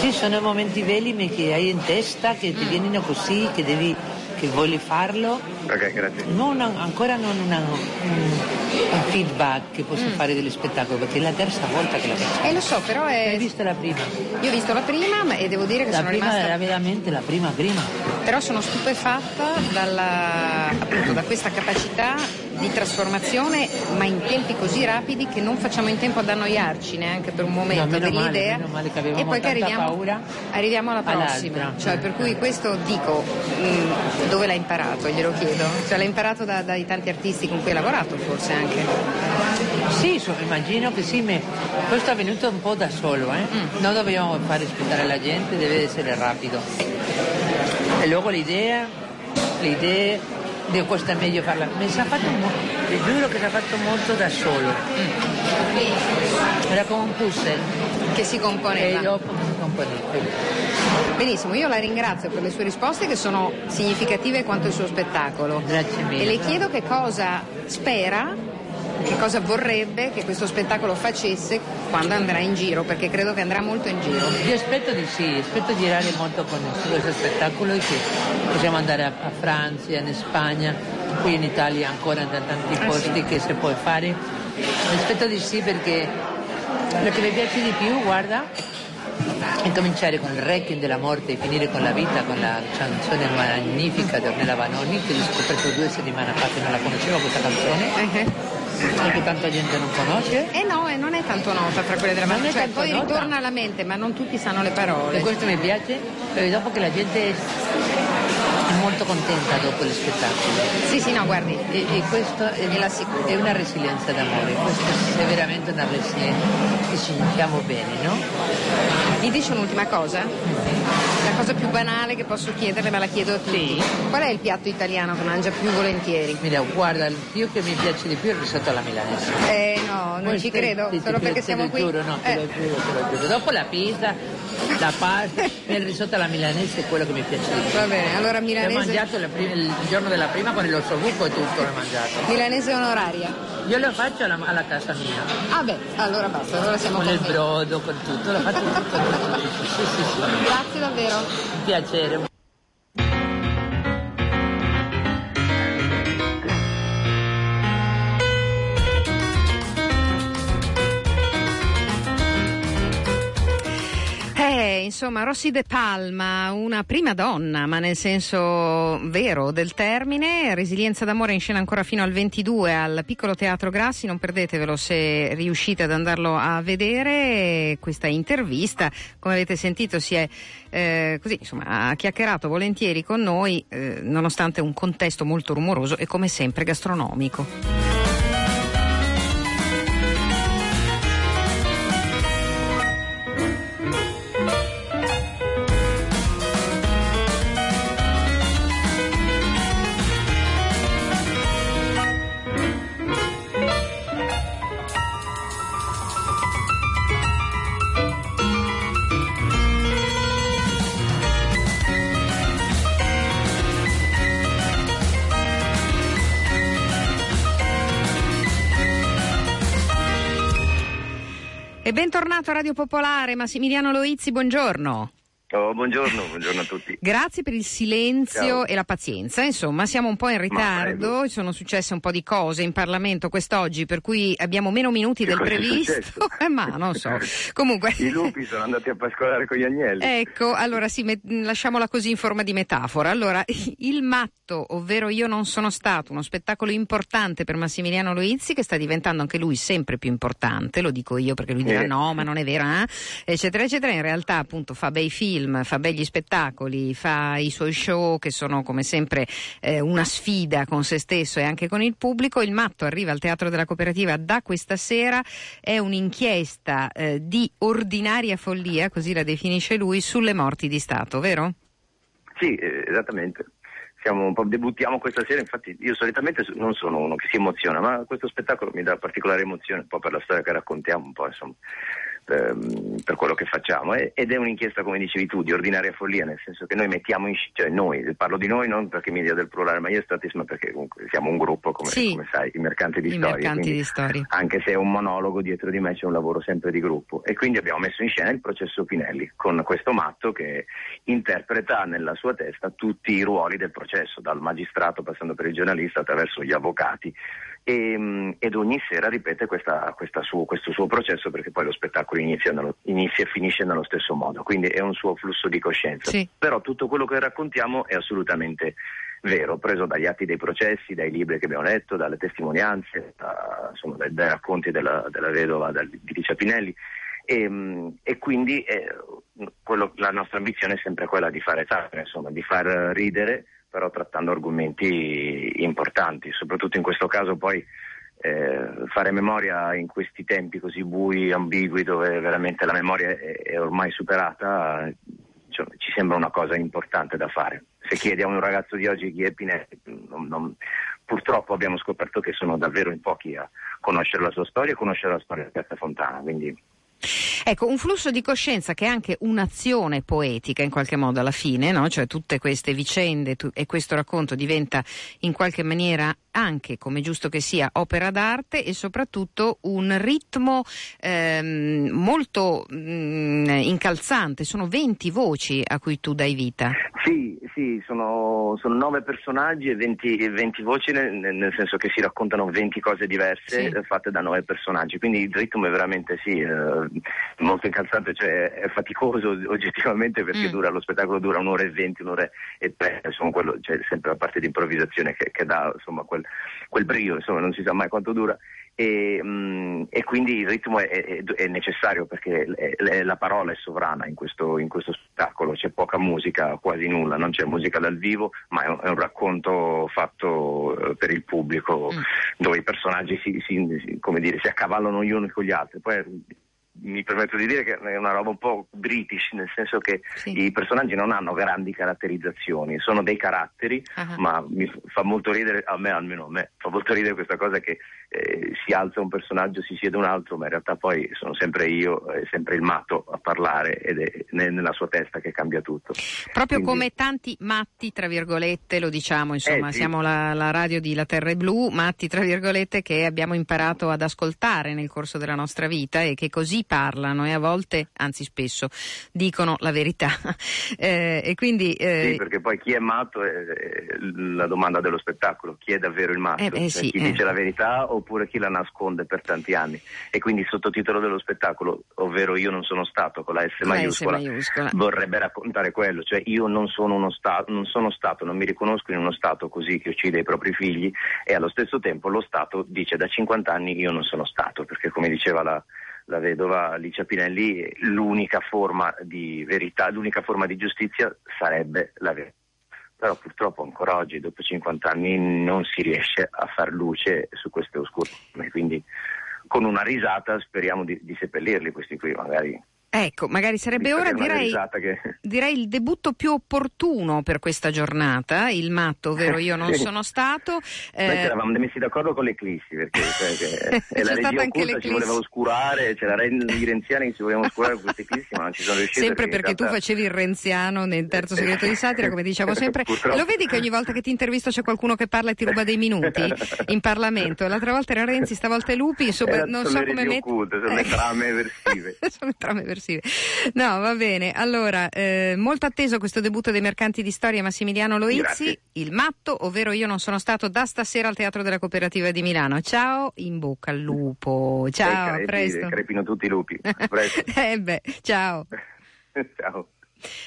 Sì, sono momenti velimi che hai in testa, che ti vengono così, che devi, che vuoi farlo. Ok, grazie. Non, ancora non una, un, un feedback che posso mm. fare dello spettacolo, perché è la terza volta che la faccio. Eh, lo so, però è... Hai visto la prima? Io ho visto la prima, ma, e devo dire che la sono prima rimasta... era veramente la prima prima. Però sono stupefatta dalla, appunto, da questa capacità di trasformazione, ma in tempi così rapidi che non facciamo in tempo ad annoiarci neanche per un momento, no, dell'idea, male, male che e poi che arriviamo, arriviamo alla prossima, all'altra. Cioè per cui questo dico, mh, dove l'ha imparato? Glielo chiedo, cioè l'ha imparato da, dai tanti artisti con cui ha lavorato forse anche? Sì, so, immagino che sì, me, questo è venuto un po' da solo, eh? mm. Non dobbiamo fare aspettare la gente, deve essere rapido, e luego l'idea, l'idea di questo è meglio farla, mi si è fatto molto, vi giuro che si è fatto molto da solo, mm. era come un puzzle che si componeva e dopo si componeva. Benissimo, io la ringrazio per le sue risposte che sono significative quanto il suo spettacolo. Grazie mille. E le chiedo che cosa spera, che cosa vorrebbe che questo spettacolo facesse quando andrà in giro, perché credo che andrà molto in giro. Io aspetto di sì, aspetto di girare molto con questo spettacolo e che possiamo andare a, a Francia, in Spagna, qui in Italia ancora da tanti ah, posti sì. che si può fare. Aspetto di sì, perché quello che mi piace di più, guarda, è cominciare con il Requiem della morte e finire con la vita, con la canzone magnifica di Ornella Vanoni, che l'ho scoperto due settimane fa che non la conoscevo questa canzone. Uh-huh. Anche tanta gente non conosce. Eh no, e non è tanto nota fra quelle della Vanoni, cioè poi nota. Ritorna alla mente, ma non tutti sanno le parole. E questo mi piace, perché dopo che la gente è molto contenta dopo lo spettacolo. Sì, sì, no, guardi. E, e questo è, è una resilienza d'amore, questo è veramente una resilienza, che ci sentiamo bene, no? Mi dice un'ultima cosa? La cosa più banale che posso chiederle, ma la chiedo a tutti. Sì. Qual è il piatto italiano che mangia più volentieri? Mira, guarda, il più che mi piace di più è il risotto alla milanese. Eh no, non questo ci credo, sì, solo perché siamo qui. Giuro, no, eh. te lo giuro, te lo giuro. Dopo la pizza... la pasta, il risotto alla milanese è quello che mi piace di più. Va bene, allora milanese. L'ho mangiato la prima, il giorno della prima con il ossobuco e tutto l'ho mangiato. Milanese onoraria. Io lo faccio alla, alla casa mia. Ah beh, allora basta, allora siamo con il brodo, con tutto, lo faccio tutto. Sì, sì, sì. Grazie davvero. Un piacere. Insomma, Rossy de Palma, una prima donna, ma nel senso vero del termine. Resilienza d'amore in scena ancora fino al ventidue al Piccolo Teatro Grassi, non perdetevelo se riuscite ad andarlo a vedere. Questa intervista, come avete sentito, si è eh, così, insomma, ha chiacchierato volentieri con noi, eh, nonostante un contesto molto rumoroso e come sempre gastronomico. E bentornato a Radio Popolare, Massimiliano Loizzi, buongiorno. Oh, buongiorno, buongiorno a tutti. Grazie per il silenzio. Ciao. E la pazienza, insomma siamo un po' in ritardo, sono successe un po' di cose in Parlamento quest'oggi per cui abbiamo meno minuti che del previsto, eh, ma non so. Comunque i lupi sono andati a pascolare con gli agnelli. Ecco, allora sì, me- lasciamola così in forma di metafora. Allora, Il Matto, ovvero Io non sono stato, uno spettacolo importante per Massimiliano Loizzi che sta diventando anche lui sempre più importante, lo dico io perché lui eh. dirà no ma non è vero, eh? eccetera eccetera, in realtà appunto fa bei film, fa begli spettacoli, fa i suoi show che sono come sempre eh, una sfida con se stesso e anche con il pubblico. Il Matto arriva al Teatro della Cooperativa da questa sera, è un'inchiesta eh, di ordinaria follia, così la definisce lui, sulle morti di Stato, vero? Sì, eh, esattamente. Siamo un po', debuttiamo questa sera, infatti io solitamente non sono uno che si emoziona, ma questo spettacolo mi dà particolare emozione un po' per la storia che raccontiamo, un po' insomma per, per quello che facciamo, ed è un'inchiesta, come dicevi tu, di ordinaria follia, nel senso che noi mettiamo in scena, cioè noi, parlo di noi non perché mi dia del plurale, ma io statis, ma perché comunque siamo un gruppo, come, sì, come sai, i mercanti di storie, anche se è un monologo, dietro di me c'è un lavoro sempre di gruppo, e quindi abbiamo messo in scena il processo Pinelli con questo Matto che interpreta nella sua testa tutti i ruoli del processo, dal magistrato passando per il giornalista attraverso gli avvocati, e, ed ogni sera ripete questa, questa suo, questo suo processo, perché poi lo spettacolo inizia, nello, inizia e finisce nello stesso modo, quindi è un suo flusso di coscienza, sì. Però tutto quello che raccontiamo è assolutamente vero, preso dagli atti dei processi, dai libri che abbiamo letto, dalle testimonianze, da, insomma, dai, dai racconti della, della vedova dal, di Licia Pinelli. E, e quindi eh, quello, la nostra ambizione è sempre quella di fare sacre, insomma, di far ridere, però trattando argomenti importanti, soprattutto in questo caso poi eh, fare memoria in questi tempi così bui, ambigui, dove veramente la memoria è, è ormai superata, cioè, ci sembra una cosa importante da fare. Se chiedi a un ragazzo di oggi chi è Pinelli, non, non, purtroppo abbiamo scoperto che sono davvero in pochi a conoscere la sua storia e conoscere la storia di Piazza Fontana, quindi... Ecco, un flusso di coscienza che è anche un'azione poetica in qualche modo alla fine, no? Cioè tutte queste vicende tu- e questo racconto diventa in qualche maniera anche, come giusto che sia, opera d'arte, e soprattutto un ritmo ehm, molto mh, incalzante. Sono venti voci a cui tu dai vita. Sì, sì, sono, sono nove personaggi e venti, venti voci, nel, nel senso che si raccontano venti cose diverse, sì, fatte da nove personaggi, quindi il ritmo è veramente sì, eh, molto incalzante, cioè è faticoso oggettivamente perché mm. dura, lo spettacolo dura un'ora e venti, un'ora e tre, insomma quello, cioè, sempre la parte di improvvisazione che, che dà insomma quel quel brio, insomma non si sa mai quanto dura, e, mh, e quindi il ritmo è, è, è necessario perché è, è, la parola è sovrana in questo, in questo spettacolo, c'è poca musica, quasi nulla, non c'è musica dal vivo, ma è un, è un racconto fatto per il pubblico, mm. dove i personaggi si, si, come dire, si accavallano gli uni con gli altri. Poi mi permetto di dire che è una roba un po' british, nel senso che sì, i personaggi non hanno grandi caratterizzazioni, sono dei caratteri, uh-huh. ma mi fa molto ridere, a me almeno a me, fa molto ridere questa cosa che eh, si alza un personaggio, si siede un altro, ma in realtà poi sono sempre io, è sempre il matto a parlare, ed è nella sua testa che cambia tutto. Proprio Quindi... come tanti matti, tra virgolette, lo diciamo, insomma, eh, sì. siamo la, la radio di La Terra è Blu, matti, tra virgolette, che abbiamo imparato ad ascoltare nel corso della nostra vita e che così parlano e a volte, anzi spesso, dicono la verità. eh, e quindi eh... Sì, perché poi chi è matto è la domanda dello spettacolo, chi è davvero il matto, eh beh, sì, chi eh. dice la verità oppure chi la nasconde per tanti anni, e quindi il sottotitolo dello spettacolo, ovvero io non sono stato, con la S maiuscola, maiuscola. vorrebbe raccontare quello, cioè io non sono uno stato, non sono stato, non mi riconosco in uno stato così che uccide i propri figli, e allo stesso tempo lo stato dice da cinquanta anni io non sono stato, perché come diceva la la vedova Licia Pinelli, l'unica forma di verità, l'unica forma di giustizia sarebbe la verità. Però purtroppo ancora oggi, dopo cinquanta anni, non si riesce a far luce su queste oscurità. Quindi con una risata speriamo di, di seppellirli questi qui, magari. Ecco, magari sarebbe ora, direi, che... direi il debutto più opportuno per questa giornata, il matto, ovvero io non sì. sono stato. Eh... Noi ci eravamo messi d'accordo con l'eclissi, perché cioè, che è la regia occulta, ci voleva oscurare, c'era i renziani che ci volevano oscurare con questa eclissi, ma non ci sono riusciti. Sempre perché, perché realtà... tu facevi il renziano nel terzo segreto di satira, come diciamo sempre. Lo vedi che ogni volta che ti intervisto c'è qualcuno che parla e ti ruba dei minuti in Parlamento? L'altra volta era Renzi, stavolta è Lupi, sopra... non so come met... occulte, sono le trame versive. sono trame versive. No, va bene. Allora, eh, molto atteso questo debutto dei mercanti di storia Massimiliano Loizzi, Grazie. Il matto, ovvero io non sono stato, da stasera al Teatro della Cooperativa di Milano. Ciao, in bocca al lupo. Ciao, crepi, a presto. Crepino tutti i lupi. A presto. eh beh, ciao. ciao.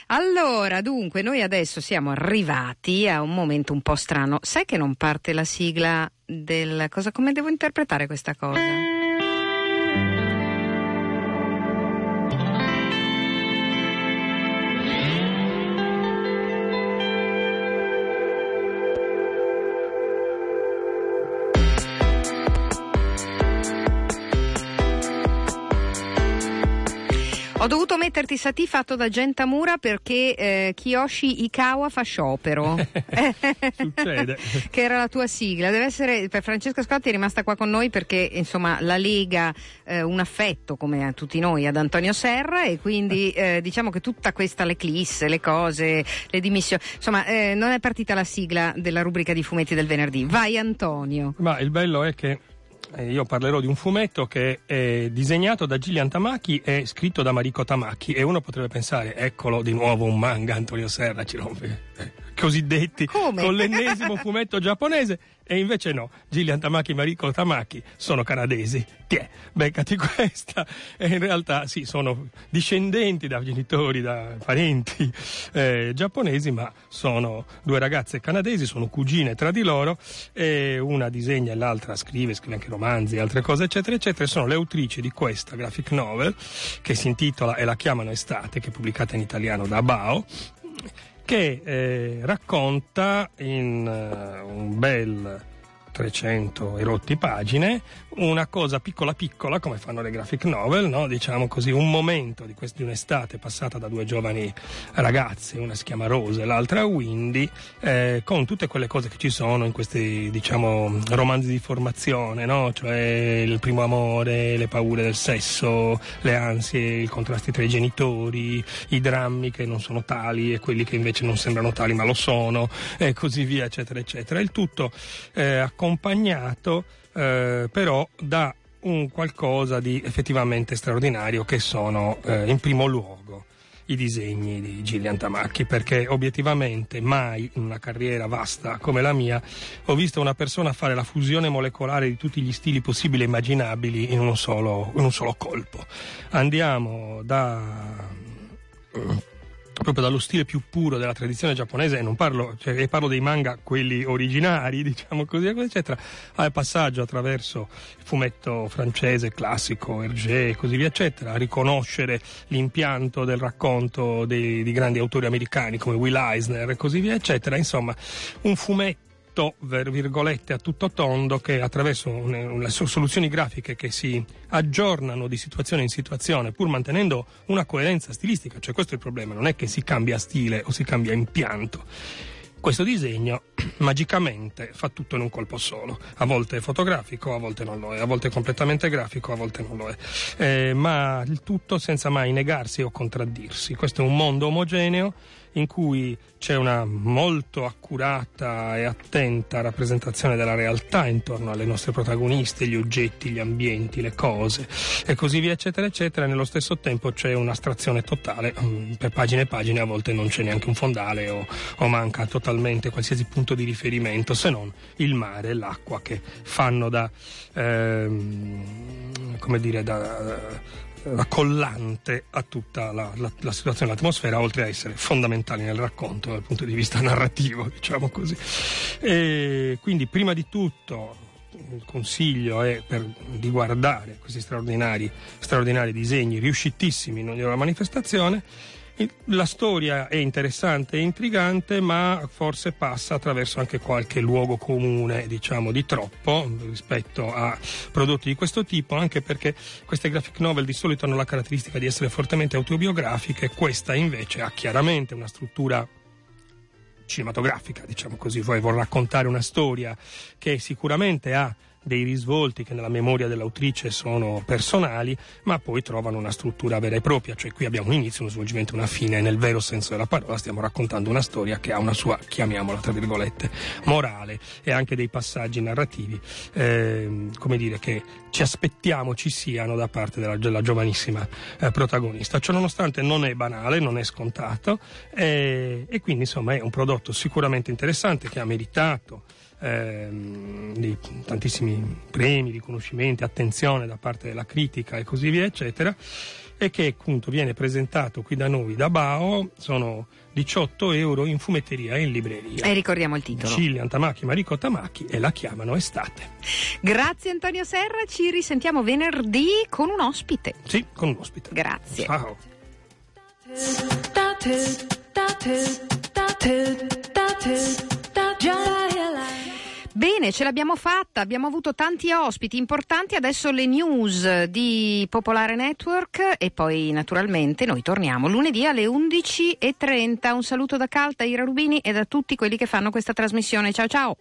Allora, dunque, noi adesso siamo arrivati a un momento un po' strano. Sai che non parte la sigla del... cosa? Come devo interpretare questa cosa? Ho dovuto metterti Sati fatto da Gentamura perché eh, Kiyoshi Ikawa fa sciopero. Succede. Che era la tua sigla. Deve essere, per Francesca Scotti è rimasta qua con noi perché insomma la lega eh, un affetto, come a tutti noi, ad Antonio Serra, e quindi eh, diciamo che tutta questa, le eclisse, le cose, le dimissioni, insomma eh, non è partita la sigla della rubrica di fumetti del venerdì. Vai Antonio. Ma il bello è che io parlerò di un fumetto che è disegnato da Jillian Tamaki e scritto da Mariko Tamaki, e uno potrebbe pensare, eccolo di nuovo un manga, Antonio Serra ci rompe eh, cosiddetti Come? con l'ennesimo fumetto giapponese, e invece no, Jillian Tamaki e Mariko Tamaki sono canadesi, tiè, beccati questa, e in realtà sì, sono discendenti da genitori, da parenti eh, giapponesi, ma sono due ragazze canadesi, sono cugine tra di loro, e una disegna e l'altra scrive, scrive anche romanzi, altre cose eccetera eccetera. Sono le autrici di questa graphic novel che si intitola E la chiamano Estate, che è pubblicata in italiano da Bao, che eh, racconta in uh, un bel trecento e rotti pagine una cosa piccola piccola, come fanno le graphic novel, no? Diciamo così, un momento di, quest- di un'estate passata da due giovani ragazze, una si chiama Rose e l'altra Windy, eh, con tutte quelle cose che ci sono in questi, diciamo, romanzi di formazione, no? Cioè il primo amore, le paure del sesso, le ansie, i contrasti tra i genitori, i drammi che non sono tali e quelli che invece non sembrano tali ma lo sono, e così via eccetera eccetera. Il tutto eh, accompagnato eh, però da un qualcosa di effettivamente straordinario, che sono eh, in primo luogo i disegni di Jillian Tamaki, perché obiettivamente mai in una carriera vasta come la mia ho visto una persona fare la fusione molecolare di tutti gli stili possibili e immaginabili in uno solo, in un solo colpo. Andiamo da... proprio dallo stile più puro della tradizione giapponese, e non parlo, cioè, e parlo dei manga quelli originari, diciamo così, eccetera, al passaggio attraverso il fumetto francese classico, Hergé e così via eccetera, a riconoscere l'impianto del racconto dei, di grandi autori americani come Will Eisner e così via eccetera. Insomma, un fumetto virgolette a tutto tondo, che attraverso le soluzioni grafiche che si aggiornano di situazione in situazione pur mantenendo una coerenza stilistica, cioè questo è il problema, non è che si cambia stile o si cambia impianto, questo disegno magicamente fa tutto in un colpo solo. A volte è fotografico, a volte non lo è, a volte è completamente grafico, a volte non lo è, eh, ma il tutto senza mai negarsi o contraddirsi. Questo è un mondo omogeneo in cui c'è una molto accurata e attenta rappresentazione della realtà intorno alle nostre protagoniste, gli oggetti, gli ambienti, le cose e così via, eccetera eccetera. Nello stesso tempo c'è un'astrazione totale per pagine e pagine, a volte non c'è neanche un fondale o, o manca totalmente qualsiasi punto di riferimento, se non il mare e l'acqua che fanno da ehm, come dire da la collante a tutta la, la, la situazione dell'atmosfera, oltre a essere fondamentali nel racconto dal punto di vista narrativo, diciamo così. E quindi prima di tutto il consiglio è per, di guardare questi straordinari, straordinari disegni riuscitissimi in ogni loro manifestazione. La storia è interessante e intrigante, ma forse passa attraverso anche qualche luogo comune, diciamo di troppo, rispetto a prodotti di questo tipo, anche perché queste graphic novel di solito hanno la caratteristica di essere fortemente autobiografiche. Questa invece ha chiaramente una struttura cinematografica, diciamo così, vuol raccontare una storia che sicuramente ha dei risvolti che nella memoria dell'autrice sono personali, ma poi trovano una struttura vera e propria, cioè qui abbiamo un inizio, uno svolgimento, una fine, e nel vero senso della parola stiamo raccontando una storia che ha una sua, chiamiamola tra virgolette, morale, e anche dei passaggi narrativi eh, come dire che ci aspettiamo ci siano da parte della, della giovanissima eh, protagonista. Ciò nonostante non è banale, non è scontato, eh, e quindi insomma è un prodotto sicuramente interessante che ha meritato Ehm, di tantissimi premi, riconoscimenti, attenzione da parte della critica e così via eccetera, e che appunto viene presentato qui da noi, da Bao. Sono diciotto euro in fumetteria e in libreria, e ricordiamo il titolo: Jillian Tamaki, Mariko Tamaki, e la chiamano Estate. Grazie Antonio Serra, ci risentiamo venerdì con un ospite. Sì, con un ospite. Grazie. Ciao. Bene, ce l'abbiamo fatta, abbiamo avuto tanti ospiti importanti, adesso le news di Popolare Network e poi naturalmente noi torniamo lunedì alle undici e trenta. Un saluto da Calta, Ira Rubini e da tutti quelli che fanno questa trasmissione. Ciao ciao!